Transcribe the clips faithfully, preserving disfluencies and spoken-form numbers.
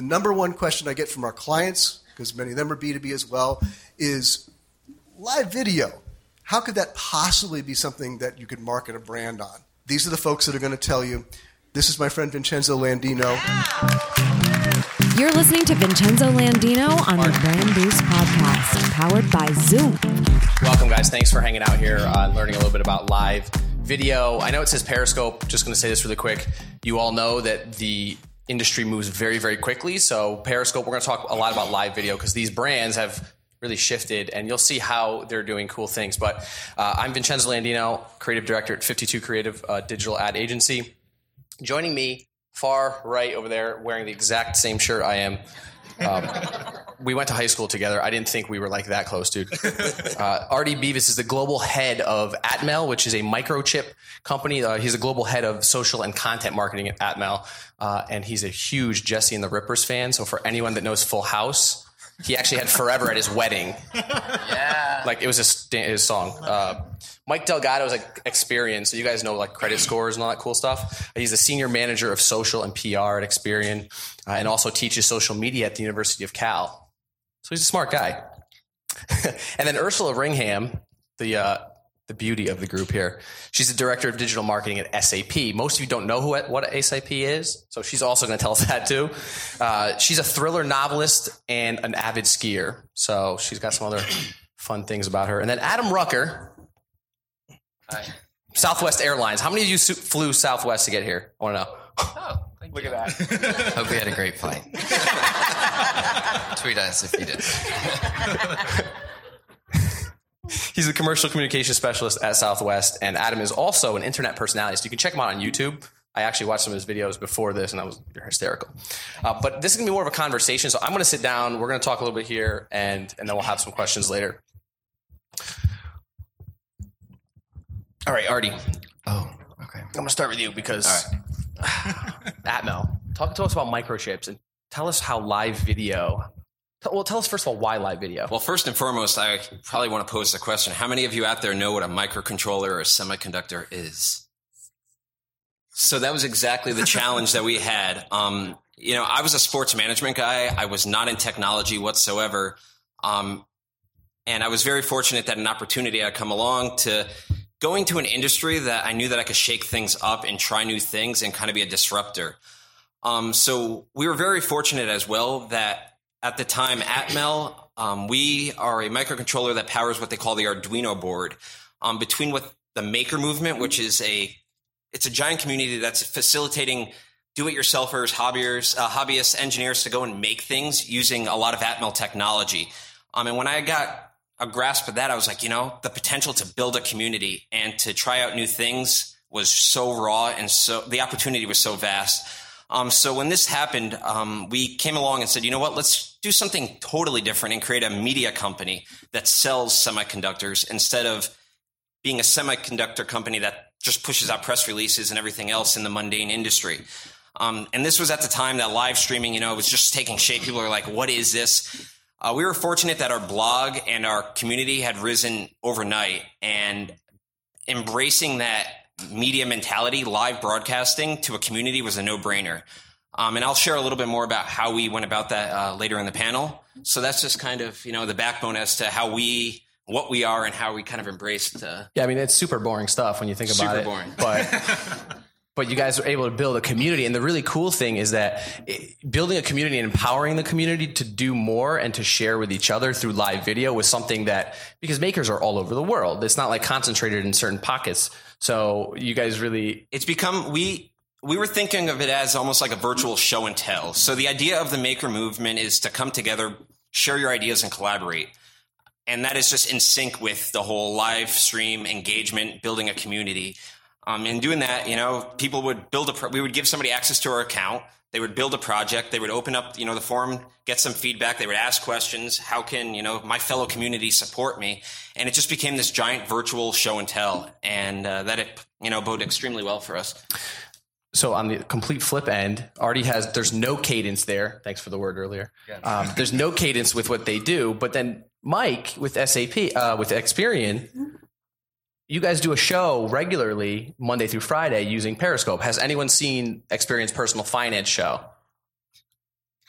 The number one question I get from our clients, because many of them are B two B as well, is live video. How could that possibly be something that you could market a brand on? These are the folks that are going to tell you. This is my friend Vincenzo Landino. Yeah. You're listening to Vincenzo Landino on the Brand Boost Podcast, powered by Zoom. Welcome, guys. Thanks for hanging out here and uh, learning a little bit about live video. I know it says Periscope. Just going to say this really quick. You all know that the industry moves very, very quickly. So Periscope, we're going to talk a lot about live video because these brands have really shifted, and you'll see how they're doing cool things. But uh, I'm Vincenzo Landino, creative director at fifty-two Creative uh, Digital Ad Agency. Joining me, far right over there, wearing the exact same shirt I am. Um, we went to high school together. I didn't think we were like that close, dude. Uh, Artie Beavis is the global head of Atmel, which is a microchip company. Uh, he's a global head of social and content marketing at Atmel, uh, and he's a huge Jesse and the Rippers fan. So for anyone that knows Full House, he actually had Forever at his wedding. Yeah. Like, it was st- his song. Uh, Mike Delgado is like Experian, so you guys know like credit scores and all that cool stuff. He's the senior manager of social and P R at Experian, uh, and also teaches social media at the University of Cal. So he's a smart guy. And then Ursula Ringham, the uh, the beauty of the group here, she's the director of digital marketing at S A P. Most of you don't know who what S A P is, so she's also going to tell us that too. Uh, she's a thriller novelist and an avid skier, so she's got some other fun things about her. And then Adam Rucker, Hi. Southwest Airlines. How many of you su- flew Southwest to get here? I want to know. Oh, thank Look you. At that. Hope you had a great flight. Tweet us if you did. He's a commercial communication specialist at Southwest, and Adam is also an internet personality. So you can check him out on YouTube. I actually watched some of his videos before this, and I was hysterical. Uh, but this is going to be more of a conversation, so I'm going to sit down. We're going to talk a little bit here, and, and then we'll have some questions later. All right, Artie. Oh, okay. I'm going to start with you because right. Atmel, talk to us about microchips and tell us how live video... Well, tell us first of all why live video. Well, first and foremost, I probably want to pose the question: how many of you out there know what a microcontroller or a semiconductor is? So that was exactly the challenge that we had. Um, you know, I was a sports management guy. I was not in technology whatsoever, um, and I was very fortunate that an opportunity had come along to go into an industry that I knew that I could shake things up and try new things and kind of be a disruptor. Um, so we were very fortunate as well that. At the time, Atmel, um, we are a microcontroller that powers what they call the Arduino board. Um, between what the Maker movement, which is a it's a giant community that's facilitating do-it-yourselfers, hobbyers, uh, hobbyists, engineers to go and make things using a lot of Atmel technology. Um, and when I got a grasp of that, I was like, you know, the potential to build a community and to try out new things was so raw, and so the opportunity was so vast. Um, so when this happened, um, we came along and said, you know what, let's do something totally different and create a media company that sells semiconductors instead of being a semiconductor company that just pushes out press releases and everything else in the mundane industry. Um, and this was at the time that live streaming, you know, was just taking shape. People were like, what is this? Uh, we were fortunate that our blog and our community had risen overnight, and embracing that media mentality, live broadcasting to a community was a no-brainer. Um, and I'll share a little bit more about how we went about that uh, later in the panel. So that's just kind of, you know, the backbone as to how we, what we are and how we kind of embraced. Uh, yeah, I mean, it's super boring stuff when you think about it. Super boring. But, but you guys were able to build a community. And the really cool thing is that it, building a community and empowering the community to do more and to share with each other through live video was something that, because makers are all over the world, it's not like concentrated in certain pockets. So you guys really... It's become... We we were thinking of it as almost like a virtual show and tell. So the idea of the maker movement is to come together, share your ideas, and collaborate. And that is just in sync with the whole live stream engagement, building a community. Um, and doing that, you know, people would build a... Pro- we would give somebody access to our account. They would build a project. They would open up, you know, the forum, get some feedback. They would ask questions. How can, you know, my fellow community support me? And it just became this giant virtual show and tell, and uh, that it, you know, boded extremely well for us. So on the complete flip end, Artie has, there's no cadence there. Thanks for the word earlier. Um, there's no cadence with what they do. But then Mike with S A P, uh, with Experian, you guys do a show regularly Monday through Friday using Periscope. Has anyone seen Experian's personal finance show?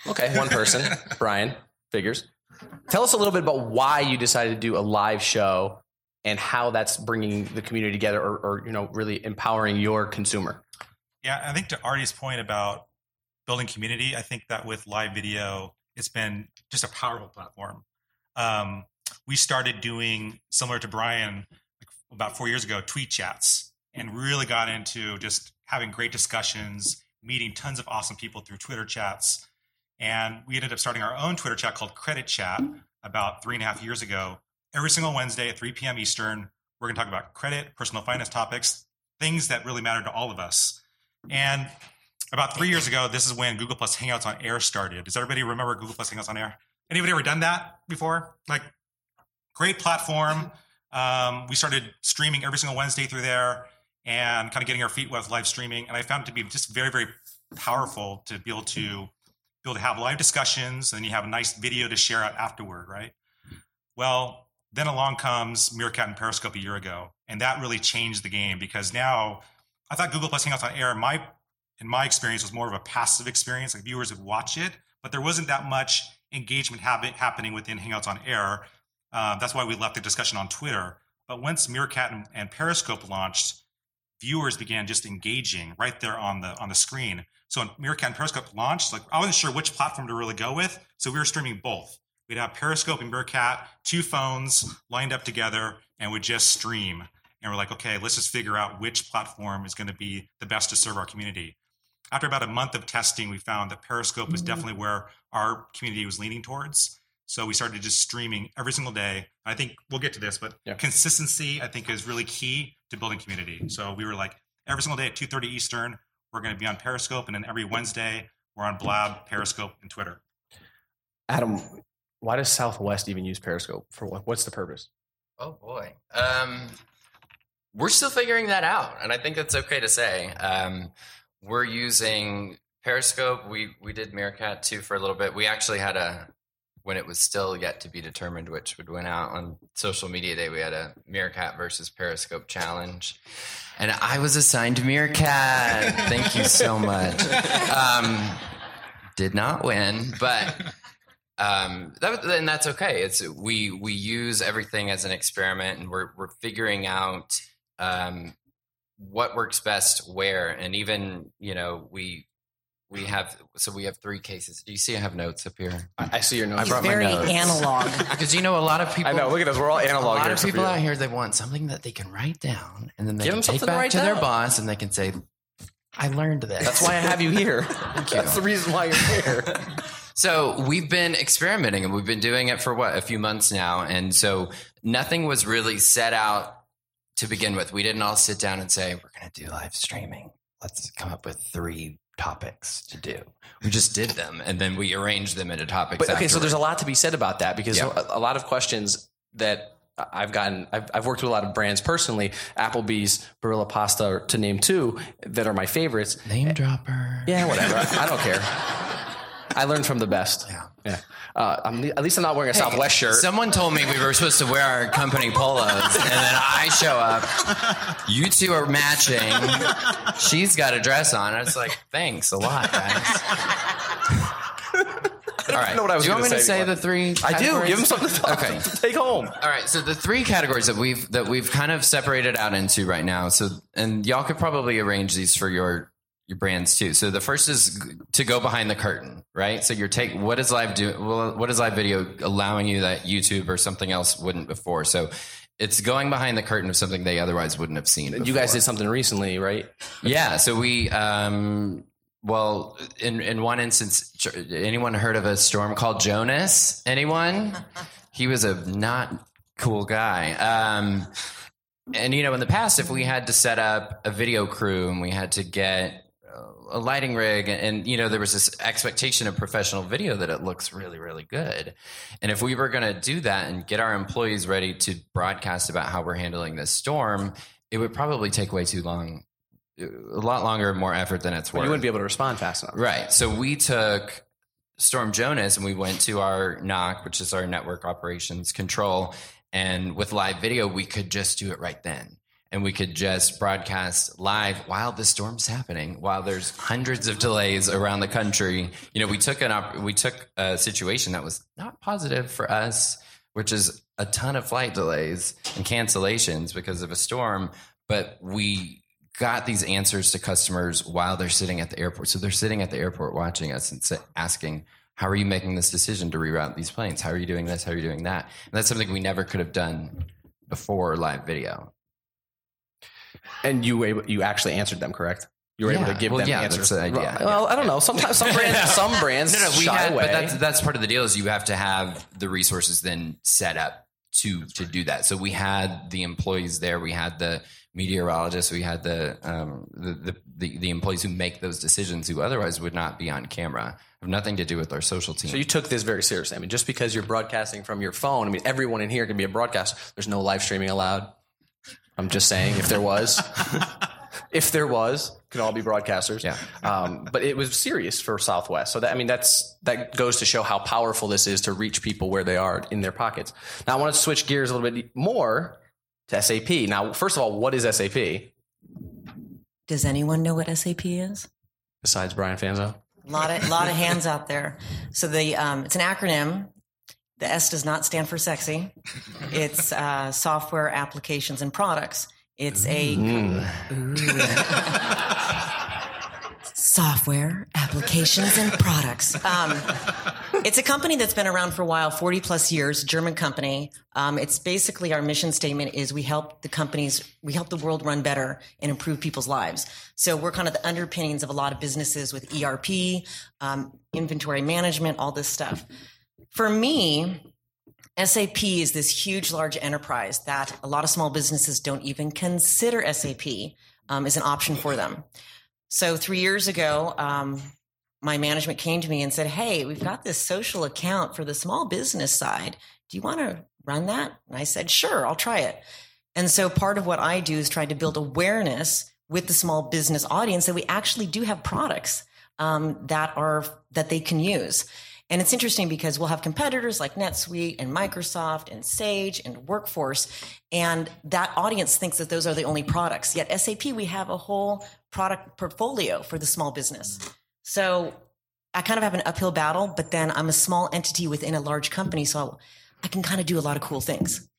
Okay, one person. Brian, figures. Tell us a little bit about why you decided to do a live show and how that's bringing the community together, or, or you know, really empowering your consumer. Yeah, I think to Artie's point about building community, I think that with live video, it's been just a powerful platform. Um, we started doing, similar to Brian, like about four years ago, tweet chats, and really got into just having great discussions, meeting tons of awesome people through Twitter chats. And we ended up starting our own Twitter chat called Credit Chat about three and a half years ago. Every single Wednesday at three p.m. Eastern, we're going to talk about credit, personal finance topics, things that really matter to all of us. And about three years ago, this is when Google Plus Hangouts on Air started. Does everybody remember Google Plus Hangouts on Air? Anybody ever done that before? Like, great platform. Um, we started streaming every single Wednesday through there and kind of getting our feet wet with live streaming. And I found it to be just very, very powerful to be able to be able to have live discussions, and you have a nice video to share out afterward, right? Well, then along comes Meerkat and Periscope a year ago, and that really changed the game, because now I thought Google Plus Hangouts on Air, my in my experience, was more of a passive experience. Like, viewers would watch it, but there wasn't that much engagement habit happening within Hangouts on Air. Uh, that's why we left the discussion on Twitter. But once Meerkat and, and Periscope launched, viewers began just engaging right there on the on the screen. So when Meerkat and Periscope launched, like, I wasn't sure which platform to really go with, so we were streaming both. We'd have Periscope and Meerkat, two phones lined up together, and we'd just stream. And we're like, okay, let's just figure out which platform is going to be the best to serve our community. After about a month of testing, we found that Periscope was mm-hmm. definitely where our community was leaning towards. So we started just streaming every single day. I think we'll get to this, but yeah. consistency, I think, is really key to building community. So we were like, every single day at two thirty Eastern, we're going to be on Periscope. And then every Wednesday, we're on Blab, Periscope, and Twitter. Adam, why does Southwest even use Periscope? For what? What's the purpose? Oh, boy. Um, we're still figuring that out, and I think that's okay to say. Um, we're using Periscope. We we did Meerkat, too, for a little bit. We actually had a, when it was still yet to be determined which would win out on Social Media Day, we had a Meerkat versus Periscope challenge, and I was assigned to Meerkat. Thank you so much. Um, did not win, but... Um, that, and that's okay. It's we we use everything as an experiment, and we're we're figuring out um, what works best where. And even you know we we have so we have three cases. Do you see? I have notes up here. I, I see your notes. He's I brought very my notes. Analog. Because you know a lot of people. I know. Look at us. We're all analog. A lot here of people out here, they want something that they can write down, and then they Give can take back to, to their boss, and they can say, "I learned this." That's why I have you here. Thank you. That's the reason why you're here. So we've been experimenting, and we've been doing it for what, a few months now. And so nothing was really set out to begin with. We didn't all sit down and say, we're going to do live streaming. Let's come up with three topics to do. We just did them, and then we arranged them into topics. But, okay. So there's a lot to be said about that, because yeah. a lot of questions that I've gotten, I've, I've worked with a lot of brands personally, Applebee's, Barilla Pasta, to name two that are my favorites. Name dropper. Yeah, whatever. I don't care. I learned from the best. Yeah, yeah. Uh, I'm, at least I'm not wearing a hey, Southwest shirt. Someone told me we were supposed to wear our company polos, and then I show up. You two are matching. She's got a dress on. I was like, thanks a lot, guys. All right. I don't know what I was do you want me to say anymore. The three? Categories? I do. Give them something to, okay. to take home. All right. So the three categories that we've that we've kind of separated out into right now. So, and y'all could probably arrange these for your. Your brands too. So the first is to go behind the curtain, right? So you're take what is live do what is live video allowing you that YouTube or something else wouldn't before. So it's going behind the curtain of something they otherwise wouldn't have seen before. You guys did something recently, right? Yeah. So we, um, well, in in one instance, anyone heard of a storm called Jonas? Anyone? He was a not cool guy. Um, and you know, in the past, if we had to set up a video crew and we had to get a lighting rig, and, and you know, there was this expectation of professional video that it looks really, really good. And if we were going to do that and get our employees ready to broadcast about how we're handling this storm, it would probably take way too long, a lot longer, more effort than it's worth. You wouldn't be able to respond fast enough. Right. So we took Storm Jonas and we went to our N O C, which is our network operations control. And with live video, we could just do it right then. and we could just broadcast live while the storm's happening, while there's hundreds of delays around the country. You know, we took an op- we took a situation that was not positive for us, which is a ton of flight delays and cancellations because of a storm, but we got these answers to customers while they're sitting at the airport. So they're sitting at the airport watching us and sit- asking, how are you making this decision to reroute these planes? How are you doing this? How are you doing that? And that's something we never could have done before live video. And you able, you actually answered them, correct? You were yeah. able to give well, them yeah, answers. That's the idea. Well, yeah. I don't know. Sometimes some brands, some brands. No, no, we shy had, away. But that's, that's part of the deal is you have to have the resources then set up to to do that. So we had the employees there. We had the meteorologists. We had the um, the, the the the employees who make those decisions who otherwise would not be on camera. Have nothing to do with our social team. So you took this very seriously. I mean, just because you're broadcasting from your phone, I mean, everyone in here can be a broadcaster. There's no live streaming allowed. I'm just saying, if there was, if there was, could all be broadcasters. Yeah. Um, but it was serious for Southwest. So that, I mean, that's, that goes to show how powerful this is to reach people where they are in their pockets. Now I want to switch gears a little bit more to S A P. Now, first of all, what is S A P? Does anyone know what S A P is? Besides Brian Fanzo? A lot of, lot of hands out there. So the, um, it's an acronym. The S does not stand for sexy. It's uh, software, applications, and products. It's a mm. software, applications, and products. Um, it's a company that's been around for a while, forty plus years, German company. Um, it's basically our mission statement is we help the companies, we help the world run better and improve people's lives. So we're kind of the underpinnings of a lot of businesses with E R P, um, inventory management, all this stuff. For me, S A P is this huge, large enterprise that a lot of small businesses don't even consider S A P um, as an option for them. So three years ago, um, my management came to me and said, hey, we've got this social account for the small business side. Do you want to run that? And I said, sure, I'll try it. And so part of what I do is try to build awareness with the small business audience that we actually do have products um, that are that they can use. And it's interesting because we'll have competitors like NetSuite and Microsoft and Sage and Workforce, and that audience thinks that those are the only products. Yet S A P, we have a whole product portfolio for the small business. So I kind of have an uphill battle, but then I'm a small entity within a large company, so I can kind of do a lot of cool things.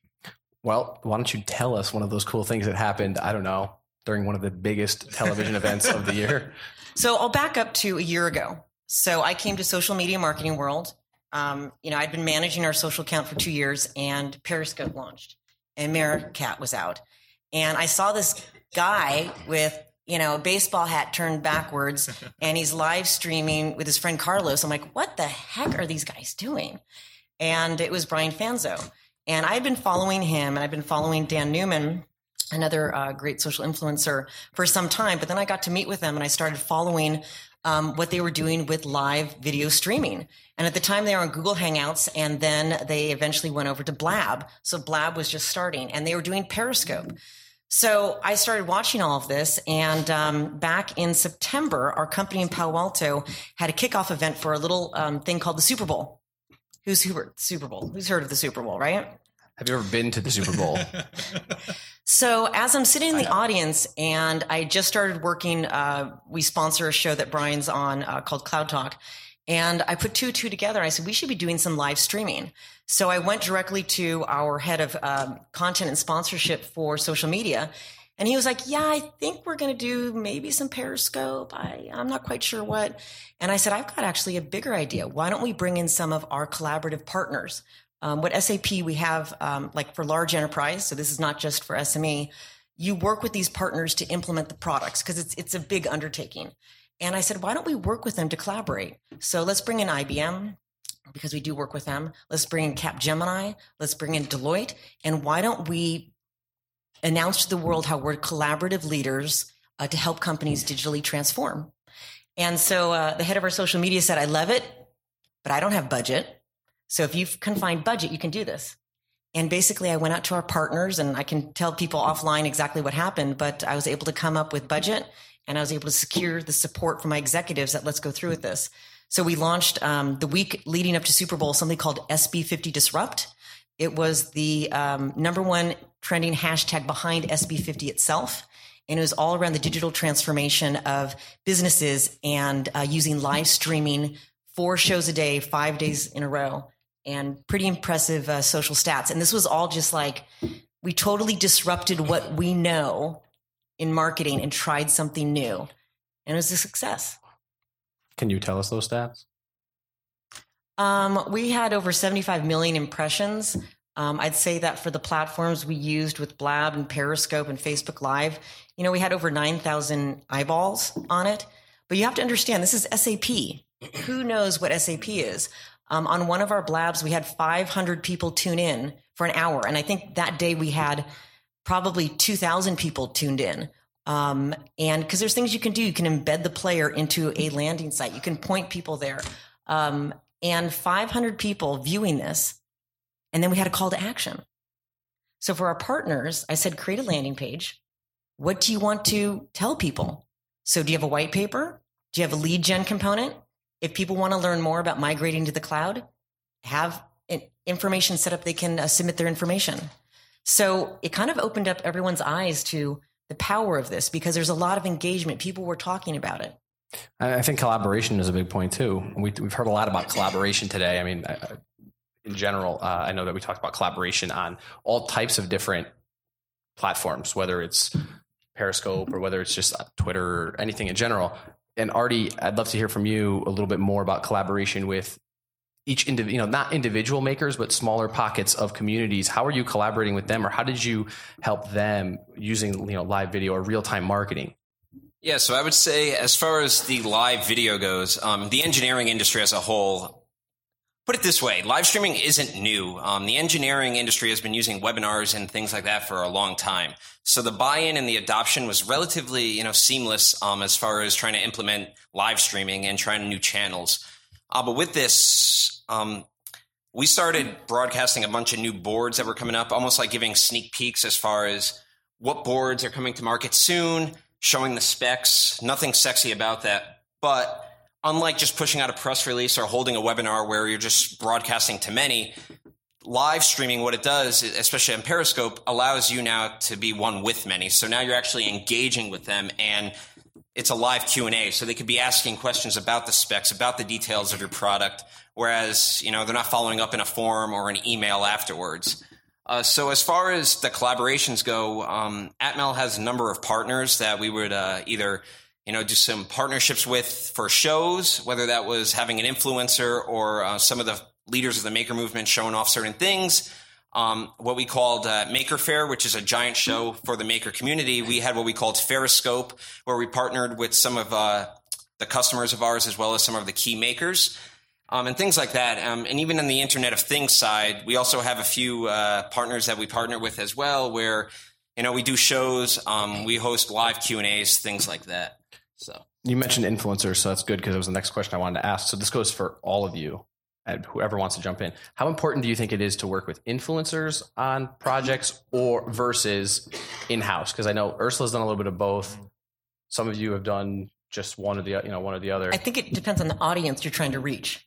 Well, why don't you tell us one of those cool things that happened, I don't know, during one of the biggest television events of the year? So I'll back up to a year ago. So I came to social media marketing world. Um, you know, I'd been managing our social account for two years and Periscope launched and Meerkat was out. And I saw this guy with, you know, a baseball hat turned backwards and he's live streaming with his friend Carlos. I'm like, what the heck are these guys doing? And it was Brian Fanzo. And I've been following him and I've been following Dan Newman, another uh, great social influencer, for some time. But then I got to meet with them and I started following Um, what they were doing with live video streaming. And at the time they were on Google Hangouts and then they eventually went over to Blab. So Blab was just starting and they were doing Periscope. So I started watching all of this. And um, back in September, our company in Palo Alto had a kickoff event for a little um, thing called the Super Bowl. Who's Hubert? Super Bowl. Who's heard of the Super Bowl, right? Have you ever been to the Super Bowl? So as I'm sitting in the audience and I just started working, uh, we sponsor a show that Brian's on uh, called Cloud Talk. And I put two and two together. And I said, we should be doing some live streaming. So I went directly to our head of um, content and sponsorship for social media. And he was like, yeah, I think we're going to do maybe some Periscope. I, I'm not quite sure what. And I said, I've got actually a bigger idea. Why don't we bring in some of our collaborative partners? Um, what S A P we have, um, like for large enterprise, so this is not just for S M E, you work with these partners to implement the products because it's it's a big undertaking. And I said, why don't we work with them to collaborate? So let's bring in I B M because we do work with them. Let's bring in Capgemini. Let's bring in Deloitte. And why don't we announce to the world how we're collaborative leaders uh, to help companies digitally transform? And so uh, the head of our social media said, I love it, but I don't have budget. So if you can find budget, you can do this. And basically I went out to our partners and I can tell people offline exactly what happened, but I was able to come up with budget and I was able to secure the support from my executives that let's go through with this. So we launched um, the week leading up to Super Bowl, something called S B fifty Disrupt. It was the um, number one trending hashtag behind S B fifty itself. And it was all around the digital transformation of businesses and uh, using live streaming, four shows a day, five days in a row, and pretty impressive uh, social stats. And this was all just like, we totally disrupted what we know in marketing and tried something new. And it was a success. Can you tell us those stats? Um, we had over seventy-five million impressions. Um, I'd say that for the platforms we used with Blab and Periscope and Facebook Live, you know, we had over nine thousand eyeballs on it. But you have to understand, this is S A P. Who knows what S A P is? Um, on one of our Blabs, we had five hundred people tune in for an hour. And I think that day we had probably two thousand people tuned in. Um, and because there's things you can do. You can embed the player into a landing site. You can point people there. Um, and five hundred people viewing this. And then we had a call to action. So for our partners, I said, create a landing page. What do you want to tell people? So do you have a white paper? Do you have a lead gen component? If people want to learn more about migrating to the cloud, have information set up, they can uh, submit their information. So it kind of opened up everyone's eyes to the power of this because there's a lot of engagement. People were talking about it. I think collaboration is a big point too. We, we've heard a lot about collaboration today. I mean, I, I, in general, uh, I know that we talked about collaboration on all types of different platforms, whether it's Periscope or whether it's just Twitter or anything in general. And Artie, I'd love to hear from you a little bit more about collaboration with each individual, you know, not individual makers, but smaller pockets of communities. How are you collaborating with them, or how did you help them using, you know, live video or real-time marketing? Yeah, so I would say as far as the live video goes, um, the engineering industry as a whole. Put it this way, live streaming isn't new. Um, the engineering industry has been using webinars and things like that for a long time. So the buy-in and the adoption was relatively, you know, seamless um, as far as trying to implement live streaming and trying new channels. Uh, but with this, um, we started broadcasting a bunch of new boards that were coming up, almost like giving sneak peeks as far as what boards are coming to market soon, showing the specs, nothing sexy about that, but unlike just pushing out a press release or holding a webinar where you're just broadcasting to many, live streaming, what it does, especially on Periscope, allows you now to be one with many. So now you're actually engaging with them, and it's a live Q and A. So they could be asking questions about the specs, about the details of your product, whereas, you know, they're not following up in a form or an email afterwards. Uh, so as far as the collaborations go, um, Atmel has a number of partners that we would uh, either – you know, do some partnerships with for shows, whether that was having an influencer or uh, some of the leaders of the maker movement showing off certain things. Um, what we called uh, Maker Faire, which is a giant show for the maker community. We had what we called Periscope, where we partnered with some of uh, the customers of ours, as well as some of the key makers um, and things like that. Um, and even on the Internet of Things side, we also have a few uh, partners that we partner with as well, where, you know, we do shows, um, we host live Q and A's, things like that. So you mentioned influencers, so that's good because it was the next question I wanted to ask. So this goes for all of you and whoever wants to jump in. How important do you think it is to work with influencers on projects or versus in-house? Because I know Ursula's done a little bit of both. Some of you have done just one or the, you know, one or the other. I think it depends on the audience you're trying to reach.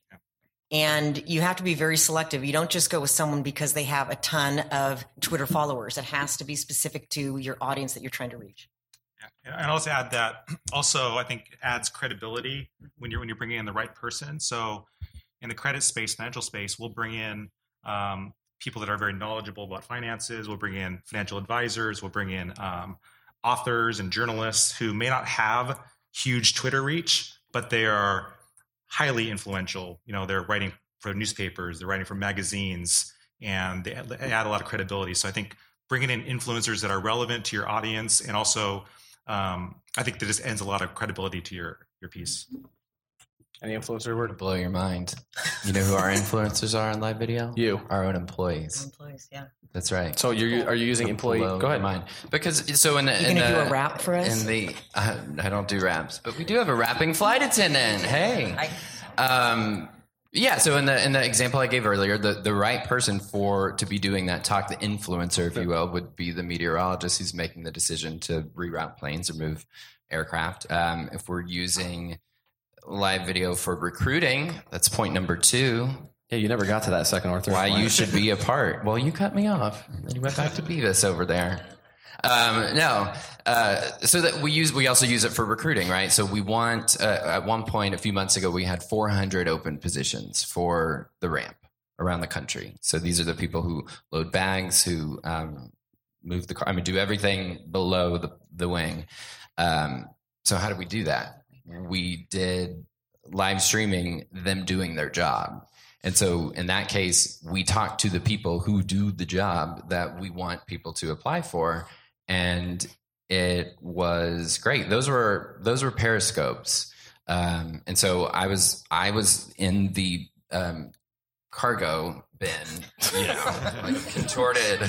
And you have to be very selective. You don't just go with someone because they have a ton of Twitter followers. It has to be specific to your audience that you're trying to reach. And I'll also add that also, I think it adds credibility when you're when you're bringing in the right person. So in the credit space, financial space, we'll bring in um, people that are very knowledgeable about finances. We'll bring in financial advisors. We'll bring in um, authors and journalists who may not have huge Twitter reach, but they are highly influential. You know, they're writing for newspapers, they're writing for magazines, and they add a lot of credibility. So I think bringing in influencers that are relevant to your audience and also Um, I think that just adds a lot of credibility to your, your piece. Any influencer word? To blow your mind. You know who our influencers are on live video? You. Our own employees. Our employees, yeah. That's right. So you're, are you using employee? Go ahead. Mind. Because, so in the, you going to do a rap for us? In the, uh, I don't do raps, but we do have a rapping flight attendant. Hey. Um, yeah. So in the, in the example I gave earlier, the, the right person for, to be doing that talk, the influencer, if you will, would be the meteorologist who's making the decision to reroute planes or move aircraft. Um, if we're using live video for recruiting, that's point number two. Yeah, you never got to that second or third. Why line. You should be a part. Well, you cut me off. And you went back to Beavis over there. Um, no. Uh, so that we use, we also use it for recruiting, right? So we want, uh, at one point a few months ago, we had four hundred open positions for the ramp around the country. So these are the people who load bags, who um, move the car, I mean, do everything below the, the wing. Um, so how do we do that? We did live streaming them doing their job. And so in that case, we talk to the people who do the job that we want people to apply for. And it was great. Those were, those were Periscopes. Um, and so I was, I was in the um, cargo bin, you know, like contorted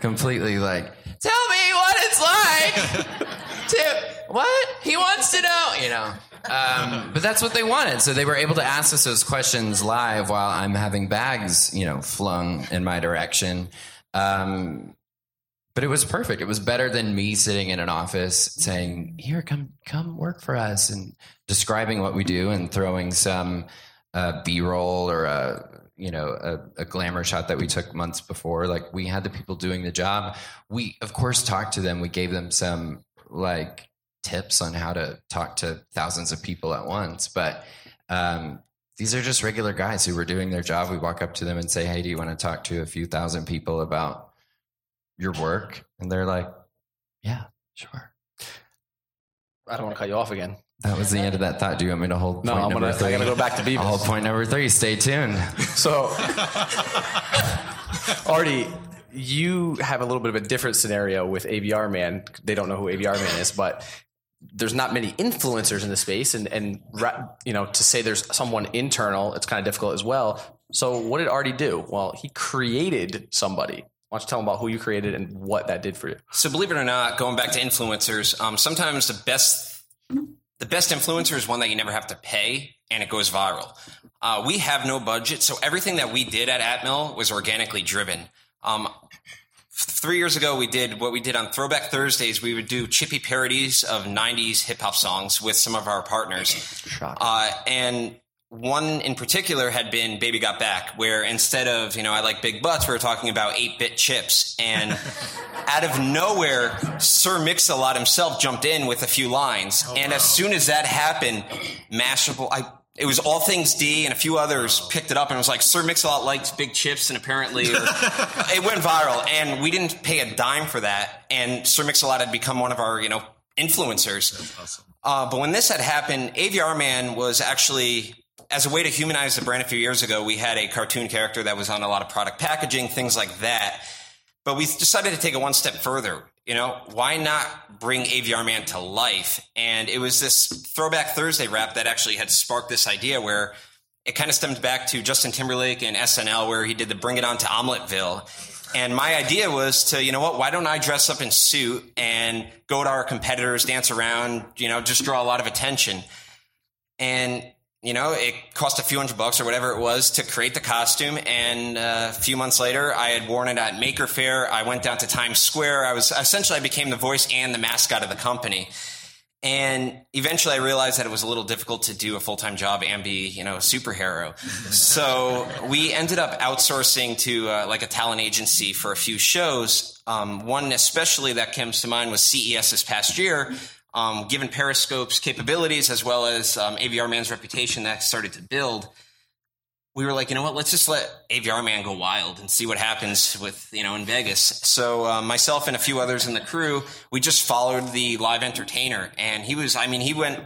completely, like, tell me what it's like to, what he wants to know, you know. Um, but that's what they wanted. So they were able to ask us those questions live while I'm having bags, you know, flung in my direction. Um, but it was perfect. It was better than me sitting in an office saying, here, come, come work for us, and describing what we do and throwing some uh, B-roll or a, you know, a, a glamour shot that we took months before. Like, we had the people doing the job. We, of course, talked to them. We gave them some, like, tips on how to talk to thousands of people at once. But um, these are just regular guys who were doing their job. We walk up to them and say, hey, do you want to talk to a few thousand people about your work? And they're like, yeah, sure. I don't want to cut you off again. That was the end of that thought. Do you want me to hold no, point I'm number gonna, three? No, I'm going to go back to Beavis. I'll hold point number three. Stay tuned. So, Artie, you have a little bit of a different scenario with A V R Man. They don't know who A V R Man is, but there's not many influencers in the space, and and you know, to say there's someone internal, it's kind of difficult as well. So what did Artie do? Well, he created somebody. Why don't you tell them about who you created and what that did for you? So believe it or not, going back to influencers, um, sometimes the best the best influencer is one that you never have to pay, and it goes viral. Uh, we have no budget, so everything that we did at Atmel was organically driven. Um, three years ago, we did what we did on Throwback Thursdays. We would do chippy parodies of nineties hip hop songs with some of our partners. Uh, and one in particular had been Baby Got Back, where instead of, you know, I like big butts, we were talking about eight-bit chips. And out of nowhere, Sir Mix-a-Lot himself jumped in with a few lines. Oh, and wow. As soon as that happened, Mashable, I... It was All Things D, and a few others picked it up, and it was like, Sir Mix-a-Lot likes big chips, and apparently or, it went viral, and we didn't pay a dime for that, and Sir Mix-a-Lot had become one of our, you know, influencers. That's awesome. Uh, but when this had happened, A V R Man was actually, as a way to humanize the brand a few years ago, we had a cartoon character that was on a lot of product packaging, things like that, but we decided to take it one step further. You know, why not bring A V R Man to life? And it was this Throwback Thursday rap that actually had sparked this idea, where it kind of stemmed back to Justin Timberlake and S N L, where he did the Bring It On to Omeletteville. And my idea was to, you know what, why don't I dress up in suit and go to our competitors, dance around, you know, just draw a lot of attention. And, you know, it cost a few hundred bucks or whatever it was to create the costume. And uh, a few months later, I had worn it at Maker Faire. I went down to Times Square. I was essentially, I became the voice and the mascot of the company. And eventually I realized that it was a little difficult to do a full-time job and be, you know, a superhero. So we ended up outsourcing to uh, like a talent agency for a few shows. Um, one especially that comes to mind was C E S this past year. Um, given Periscope's capabilities, as well as um, A V R Man's reputation that started to build, we were like, you know what, let's just let A V R Man go wild and see what happens with, you know, in Vegas. So uh, myself and a few others in the crew, we just followed the live entertainer. And he was, I mean, he went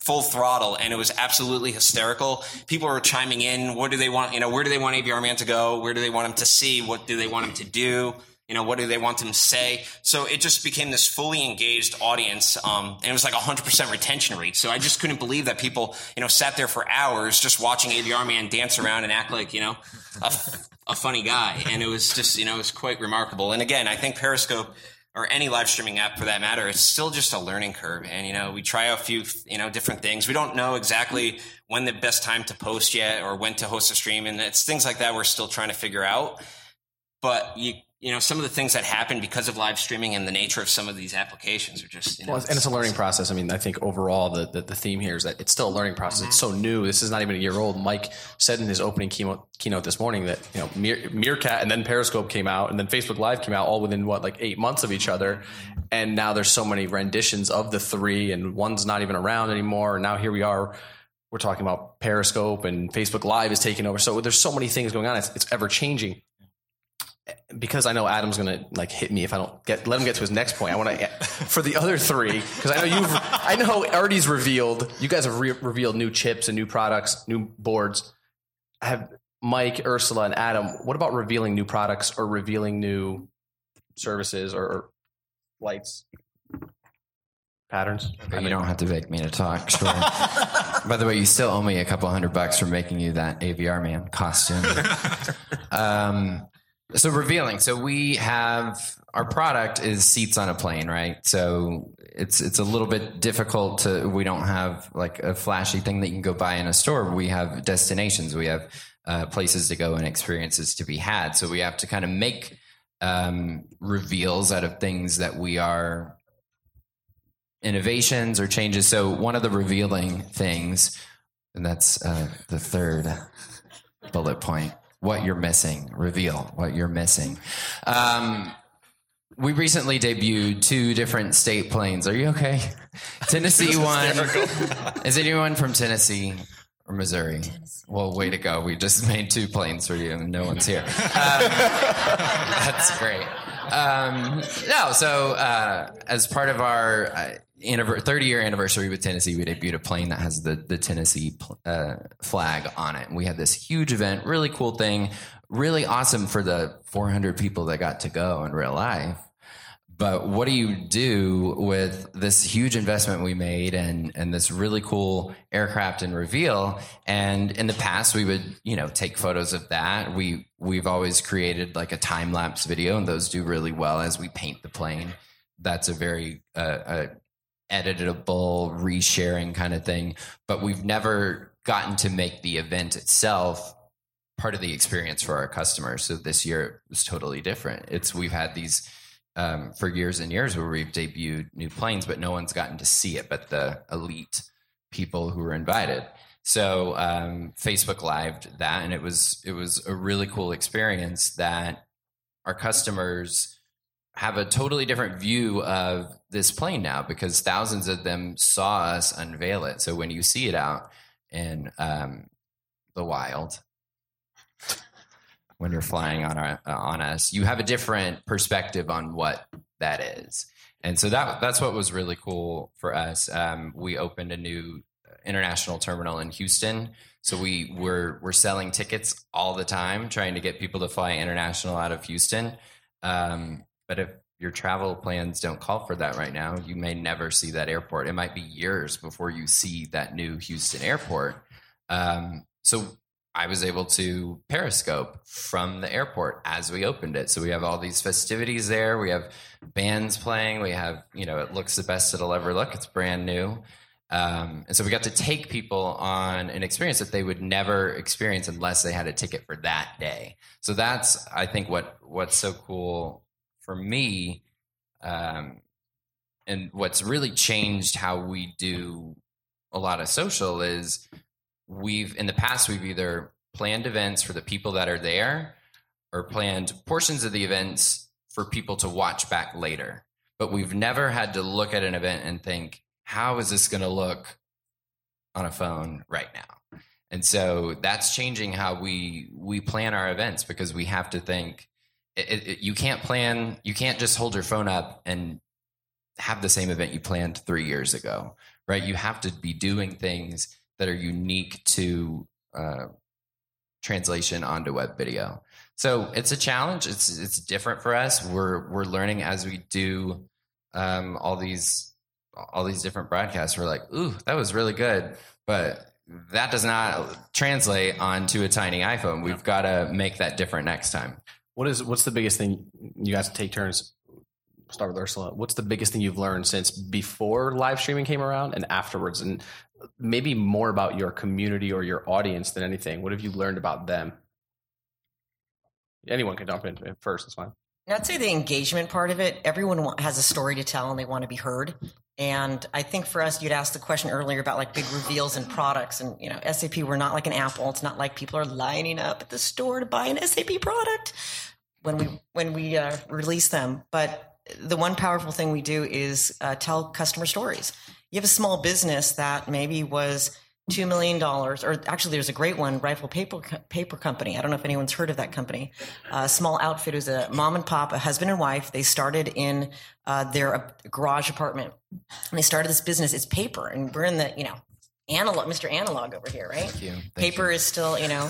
full throttle, and it was absolutely hysterical. People were chiming in. What do they want? You know, where do they want A V R Man to go? Where do they want him to see? What do they want him to do? You know, what do they want them to say? So it just became this fully engaged audience. Um, and it was like a one hundred percent retention rate. So I just couldn't believe that people, you know, sat there for hours just watching A V R Man dance around and act like, you know, a, a funny guy. And it was just, you know, it was quite remarkable. And again, I think Periscope, or any live streaming app for that matter, it's still just a learning curve. And, you know, we try a few, you know, different things. We don't know exactly when the best time to post yet or when to host a stream. And it's things like that we're still trying to figure out. But you you know, some of the things that happen because of live streaming and the nature of some of these applications are just, you know, well, and it's a learning process. I mean, I think overall the, the, the theme here is that it's still a learning process. Mm-hmm. It's so new. This is not even a year old. Mike said in his opening keynote, keynote this morning that, you know, Meer, Meerkat and then Periscope came out and then Facebook Live came out all within what, like eight months of each other. And now there's so many renditions of the three and one's not even around anymore. And now here we are. We're talking about Periscope and Facebook Live is taking over. So there's so many things going on. It's, it's ever changing. Because I know Adam's going to like hit me if I don't get, let him get to his next point. I want to, for the other three, because I know you've, I know Artie's revealed, you guys have re- revealed new chips and new products, new boards. I have Mike, Ursula, and Adam. What about revealing new products or revealing new services or, or lights? Patterns. Okay, you don't have to beg me to talk. Sure. By the way, you still owe me a couple hundred bucks for making you that A V R Man costume. um, So revealing. So we have our product is seats on a plane, right? So it's it's a little bit difficult to. We don't have like a flashy thing that you can go buy in a store. We have destinations. We have uh, places to go and experiences to be had. So we have to kind of make um, reveals out of things that we are innovations or changes. So one of the revealing things, and that's uh, the third bullet point. What you're missing, reveal what you're missing. Um, we recently debuted two different state planes. Are you okay? Tennessee one. Is anyone from Tennessee or Missouri? Tennessee. Well, way to go. We just made two planes for you and no one's here. Um, that's great. Um, no, so uh, as part of our uh, thirty-year anniversary with Tennessee, we debuted a plane that has the, the Tennessee uh, flag on it. And we had this huge event, really cool thing, really awesome for the four hundred people that got to go in real life. But what do you do with this huge investment we made and, and this really cool aircraft and reveal? And in the past, we would, you know, take photos of that. We, we've always created like a time-lapse video, and those do really well as we paint the plane. That's a very uh, a editable, resharing kind of thing. But we've never gotten to make the event itself part of the experience for our customers. So this year it was totally different. It's we've had these... Um, for years and years where we've debuted new planes, but no one's gotten to see it but the elite people who were invited. So um, Facebook Lived that, and it was it was a really cool experience that our customers have a totally different view of this plane now because thousands of them saw us unveil it. So when you see it out in um, the wild... when you're flying on our, on us, you have a different perspective on what that is. And so that that's what was really cool for us. Um, we opened a new international terminal in Houston. So we were, we're selling tickets all the time, trying to get people to fly international out of Houston. Um, but if your travel plans don't call for that right now, you may never see that airport. It might be years before you see that new Houston airport. Um, so I was able to Periscope from the airport as we opened it. So we have all these festivities there. We have bands playing. We have, you know, it looks the best it'll ever look. It's brand new. Um, and so we got to take people on an experience that they would never experience unless they had a ticket for that day. So that's, I think, what what's so cool for me. Um, and what's really changed how we do a lot of social is... We've in the past, we've either planned events for the people that are there or planned portions of the events for people to watch back later. But we've never had to look at an event and think, how is this going to look on a phone right now? And so that's changing how we we plan our events because we have to think it, it, you can't plan. You can't just hold your phone up and have the same event you planned three years ago. Right. You have to be doing things that are unique to uh, translation onto web video. So it's a challenge. It's it's different for us. We're we're learning as we do um, all these all these different broadcasts. We're like, ooh, that was really good, but that does not translate onto a tiny iPhone. We've got to make that different next time. What is what's the biggest thing you guys take turns? Start with Ursula. What's the biggest thing you've learned since before live streaming came around and afterwards, and maybe more about your community or your audience than anything? What have you learned about them? Anyone can jump in first. It's fine. And I'd say the engagement part of it, everyone has a story to tell and they want to be heard. And I think for us, you'd asked the question earlier about like big reveals and products. And, you know, S A P, we're not like an Apple. It's not like people are lining up at the store to buy an S A P product when we when we uh, release them. But the one powerful thing we do is uh, tell customer stories. You have a small business that maybe was two million dollars, or actually there's a great one, Rifle Paper Paper Company. I don't know if anyone's heard of that company. A uh, small outfit. It was a mom and pop, a husband and wife. They started in uh, their uh, garage apartment, and they started this business. It's paper, and we're in the, you know, analog, Mister Analog over here, right? Thank you. Thank paper you. Is still, you know,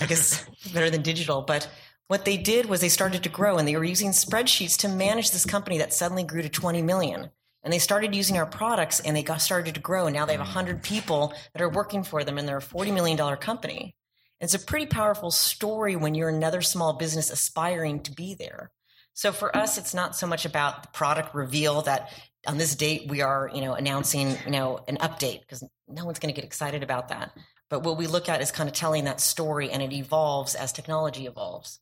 I guess better than digital, but what they did was they started to grow, and they were using spreadsheets to manage this company that suddenly grew to twenty million. And they started using our products, and they got started to grow. And now they have one hundred people that are working for them, and they're a forty million dollars company. It's a pretty powerful story when you're another small business aspiring to be there. So for us, it's not so much about the product reveal that on this date we are, you know, announcing, you know, an update, because no one's going to get excited about that. But what we look at is kind of telling that story, and it evolves as technology evolves.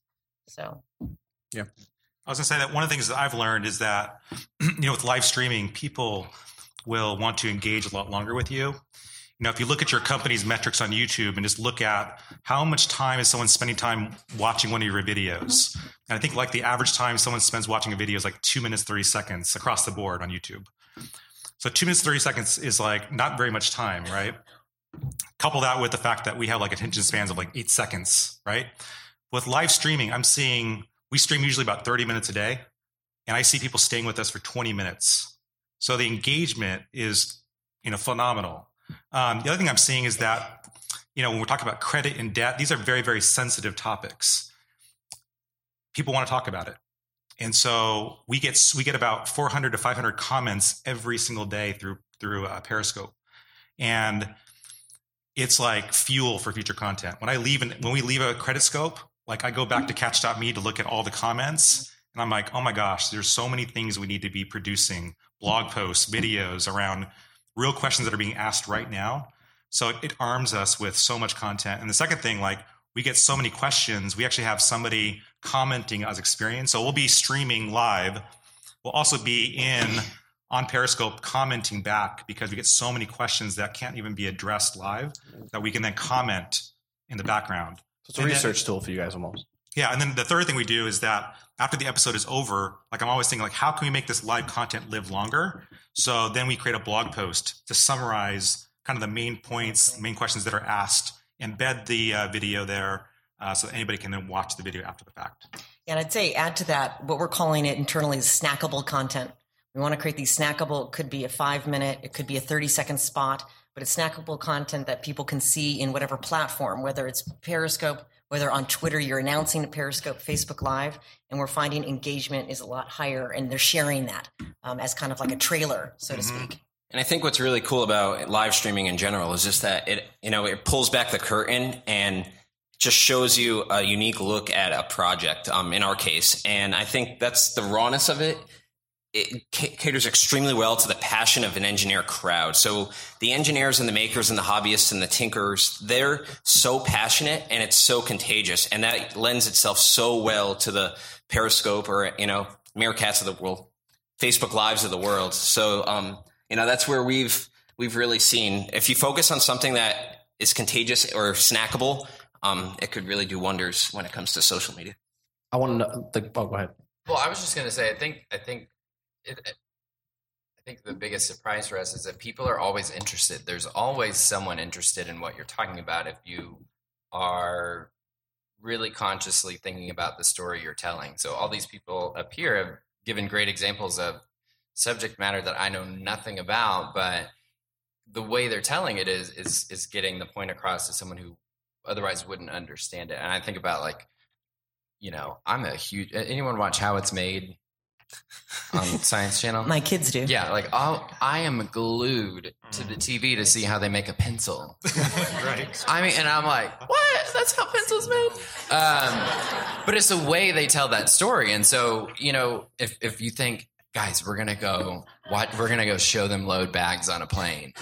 So, yeah. I was going to say that one of the things that I've learned is that, you know, with live streaming, people will want to engage a lot longer with you. You know, if you look at your company's metrics on YouTube and just look at how much time is someone spending time watching one of your videos. And I think like the average time someone spends watching a video is like two minutes, thirty seconds across the board on YouTube. So two minutes, thirty seconds is like not very much time, right? Couple that with the fact that we have like attention spans of like eight seconds, right? With live streaming, I'm seeing... we stream usually about thirty minutes a day, and I see people staying with us for twenty minutes. So the engagement is, you know, phenomenal. Um, the other thing I'm seeing is that, you know, when we're talking about credit and debt, these are very, very sensitive topics. People want to talk about it. And so we get we get about four hundred to five hundred comments every single day through, through uh, Periscope. And it's like fuel for future content. When I leave an, when we leave a credit scope, like I go back to catch dot me to look at all the comments, and I'm like, oh my gosh, there's so many things we need to be producing, blog posts, videos around real questions that are being asked right now. So it, it arms us with so much content. And the second thing, like we get so many questions, we actually have somebody commenting as Experian. So we'll be streaming live. We'll also be in on Periscope commenting back because we get so many questions that can't even be addressed live that we can then comment in the background. It's a research tool for you guys almost. Yeah. And then the third thing we do is that after the episode is over, like I'm always thinking like, how can we make this live content live longer? So then we create a blog post to summarize kind of the main points, main questions that are asked, embed the uh, video there uh, so that anybody can then watch the video after the fact. And I'd say add to that, what we're calling it internally is snackable content. We want to create these snackable, it could be a five minute, it could be a thirty second spot. But it's snackable content that people can see in whatever platform, whether it's Periscope, whether on Twitter you're announcing a Periscope, Facebook Live, and we're finding engagement is a lot higher, and they're sharing that um, as kind of like a trailer, so to mm-hmm. speak. And I think what's really cool about live streaming in general is just that it, you know, it pulls back the curtain and just shows you a unique look at a project, um, in our case. And I think that's the rawness of it. It caters extremely well to the passion of an engineer crowd. So the engineers and the makers and the hobbyists and the tinkers, they're so passionate and it's so contagious. And that lends itself so well to the Periscope or, you know, Meerkats of the world, Facebook Lives of the world. So, um, you know, that's where we've, we've really seen, if you focus on something that is contagious or snackable, um, it could really do wonders when it comes to social media. I want to know, the, oh, go ahead. Well, I was just going to say, I think, I think, It, I think the biggest surprise for us is that people are always interested. There's always someone interested in what you're talking about if you are really consciously thinking about the story you're telling. So all these people up here have given great examples of subject matter that I know nothing about, but the way they're telling it is is is getting the point across to someone who otherwise wouldn't understand it. And I think about like, you know, I'm a huge, anyone watch How It's Made? On Science Channel, my kids do. Yeah, like I'll, I am glued to the T V to see how they make a pencil. Right. I mean, and I'm like, what? That's how pencils made. Um, but it's the way they tell that story. And so, you know, if if you think, guys, we're gonna go, what? We're gonna go show them load bags on a plane.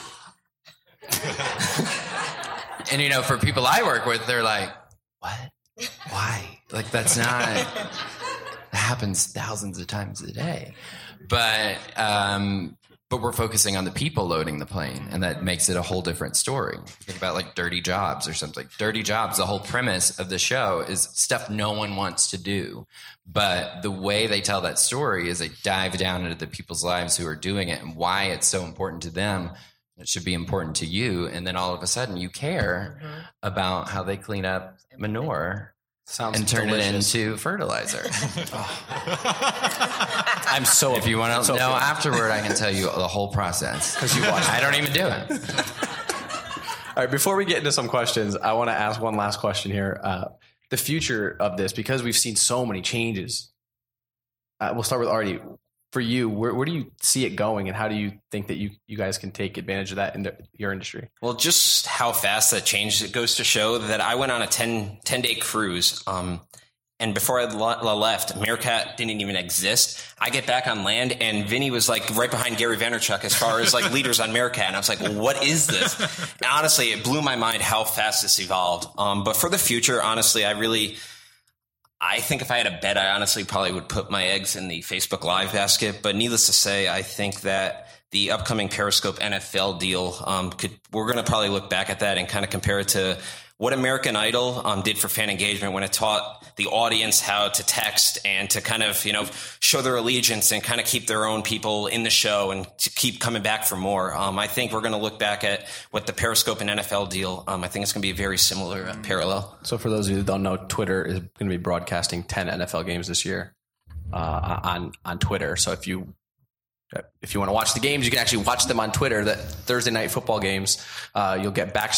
And you know, for people I work with, they're like, what? Why? Like that's not. happens thousands of times a day. But um, but we're focusing on the people loading the plane, and that makes it a whole different story. Think about like dirty jobs or something. Dirty jobs, the whole premise of the show is stuff no one wants to do. But the way they tell that story is they dive down into the people's lives who are doing it and why it's so important to them. It should be important to you. And then all of a sudden you care mm-hmm. about how they clean up manure Sounds and turn delicious. It into fertilizer. oh. I'm so... If you want to know afterward, I can tell you the whole process. Because you watch. I don't even do it. All right. Before we get into some questions, I want to ask one last question here. Uh, the future of this, because we've seen so many changes. Uh, we'll start with Artie. For you, where, where do you see it going, and how do you think that you, you guys can take advantage of that in the, your industry? Well, just how fast that changes, it goes to show that I went on a ten, ten-day cruise, um, and before I left, Meerkat didn't even exist. I get back on land, and Vinny was like right behind Gary Vaynerchuk as far as like leaders on Meerkat, and I was like, well, what is this? And honestly, it blew my mind how fast this evolved. Um, but for the future, honestly, I really... I think if I had a bet, I honestly probably would put my eggs in the Facebook Live basket. But needless to say, I think that the upcoming Periscope N F L deal, um, could, we're going to probably look back at that and kind of compare it to what American Idol um, did for fan engagement when it taught the audience how to text and to kind of, you know, show their allegiance and kind of keep their own people in the show and to keep coming back for more. Um, I think we're going to look back at what the Periscope and N F L deal. Um, I think it's going to be a very similar parallel. So for those of you that don't know, Twitter is going to be broadcasting ten N F L games this year uh, on, on Twitter. So if you... If you want to watch the games, you can actually watch them on Twitter. That Thursday night football games, uh, you'll get back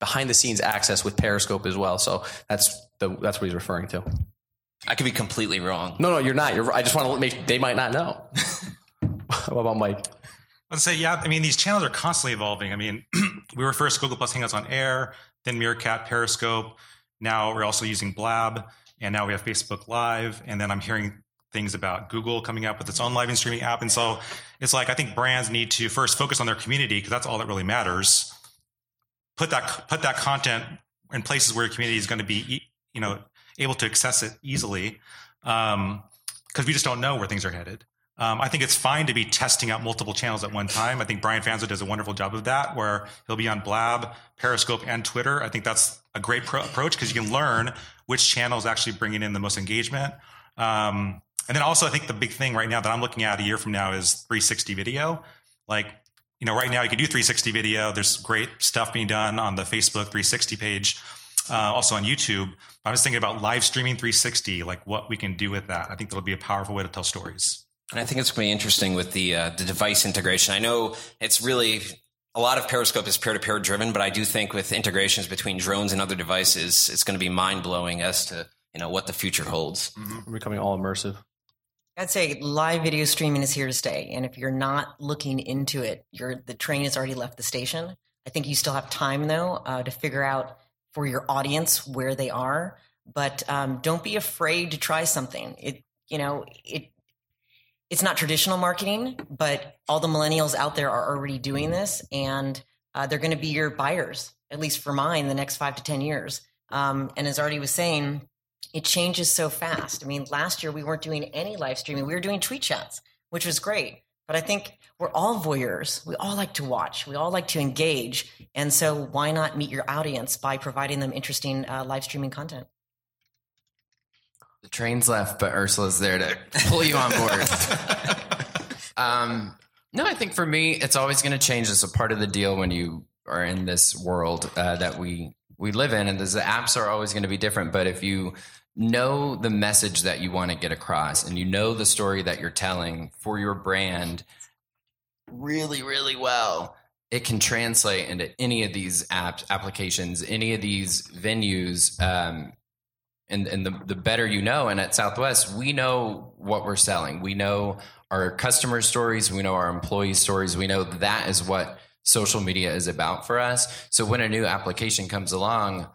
behind the scenes access with Periscope as well. So that's the that's what he's referring to. I could be completely wrong. No, no, you're not. You're. I just want to make they might not know. What about Mike? Let's say yeah. I mean, these channels are constantly evolving. I mean, we were first Google Plus Hangouts on Air, then Meerkat, Periscope. Now we're also using Blab, and now we have Facebook Live, and then I'm hearing things about Google coming up with its own live and streaming app. And so it's like, I think brands need to first focus on their community because that's all that really matters. Put that, put that content in places where your community is going to be, you know, able to access it easily. Um, cause we just don't know where things are headed. Um, I think it's fine to be testing out multiple channels at one time. I think Brian Fanzo does a wonderful job of that, where he'll be on Blab, Periscope, and Twitter. I think that's a great pro- approach because you can learn which channel is actually bringing in the most engagement. Um, And then also, I think the big thing right now that I'm looking at a year from now is three sixty video. Like, you know, right now you can do three sixty video. There's great stuff being done on the Facebook three sixty page, uh, also on YouTube. I was thinking about live streaming three sixty, like what we can do with that. I think that'll be a powerful way to tell stories. And I think it's going to be interesting with the uh, the device integration. I know it's really... A lot of Periscope is peer-to-peer driven, but I do think with integrations between drones and other devices, it's going to be mind-blowing as to, you know, what the future holds. Mm-hmm. We're becoming all immersive. I'd say live video streaming is here to stay. And if you're not looking into it, you're, the train has already left the station. I think you still have time, though, uh, to figure out for your audience where they are. But um, don't be afraid to try something. It, you know, it it's not traditional marketing, but all the millennials out there are already doing this. And uh, they're going to be your buyers, at least for mine, the next five to ten years. Um, and as Artie was saying, it changes so fast. I mean, last year we weren't doing any live streaming. We were doing tweet chats, which was great. But I think we're all voyeurs. We all like to watch. We all like to engage. And so why not meet your audience by providing them interesting uh, live streaming content? The train's left, but Ursula's there to pull you on board. um, no, I think for me, it's always going to change. It's a part of the deal when you are in this world uh, that we we live in. And the apps are always going to be different. But if you know the message that you want to get across and you know the story that you're telling for your brand really, really well, it can translate into any of these apps, applications, any of these venues. Um, and and the, the better you know, and at Southwest, we know what we're selling. We know our customer stories. We know our employee stories. We know that is what social media is about for us. So when a new application comes along,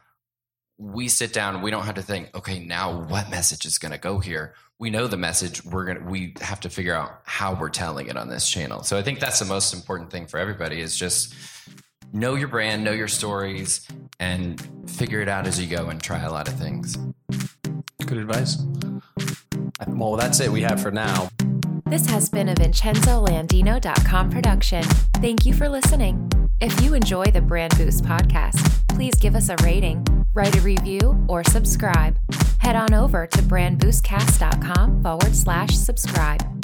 we sit down, we don't have to think, okay, now what message is going to go here? We know the message. We're going to, we have to figure out how we're telling it on this channel. So I think that's the most important thing for everybody is just know your brand, know your stories, and figure it out as you go and try a lot of things. Good advice. Well, that's it we have for now. This has been a Vincenzo Landino dot com production. Thank you for listening. If you enjoy the Brand Boost podcast, please give us a rating, write a review, or subscribe. Head on over to brand boost cast dot com forward slash subscribe.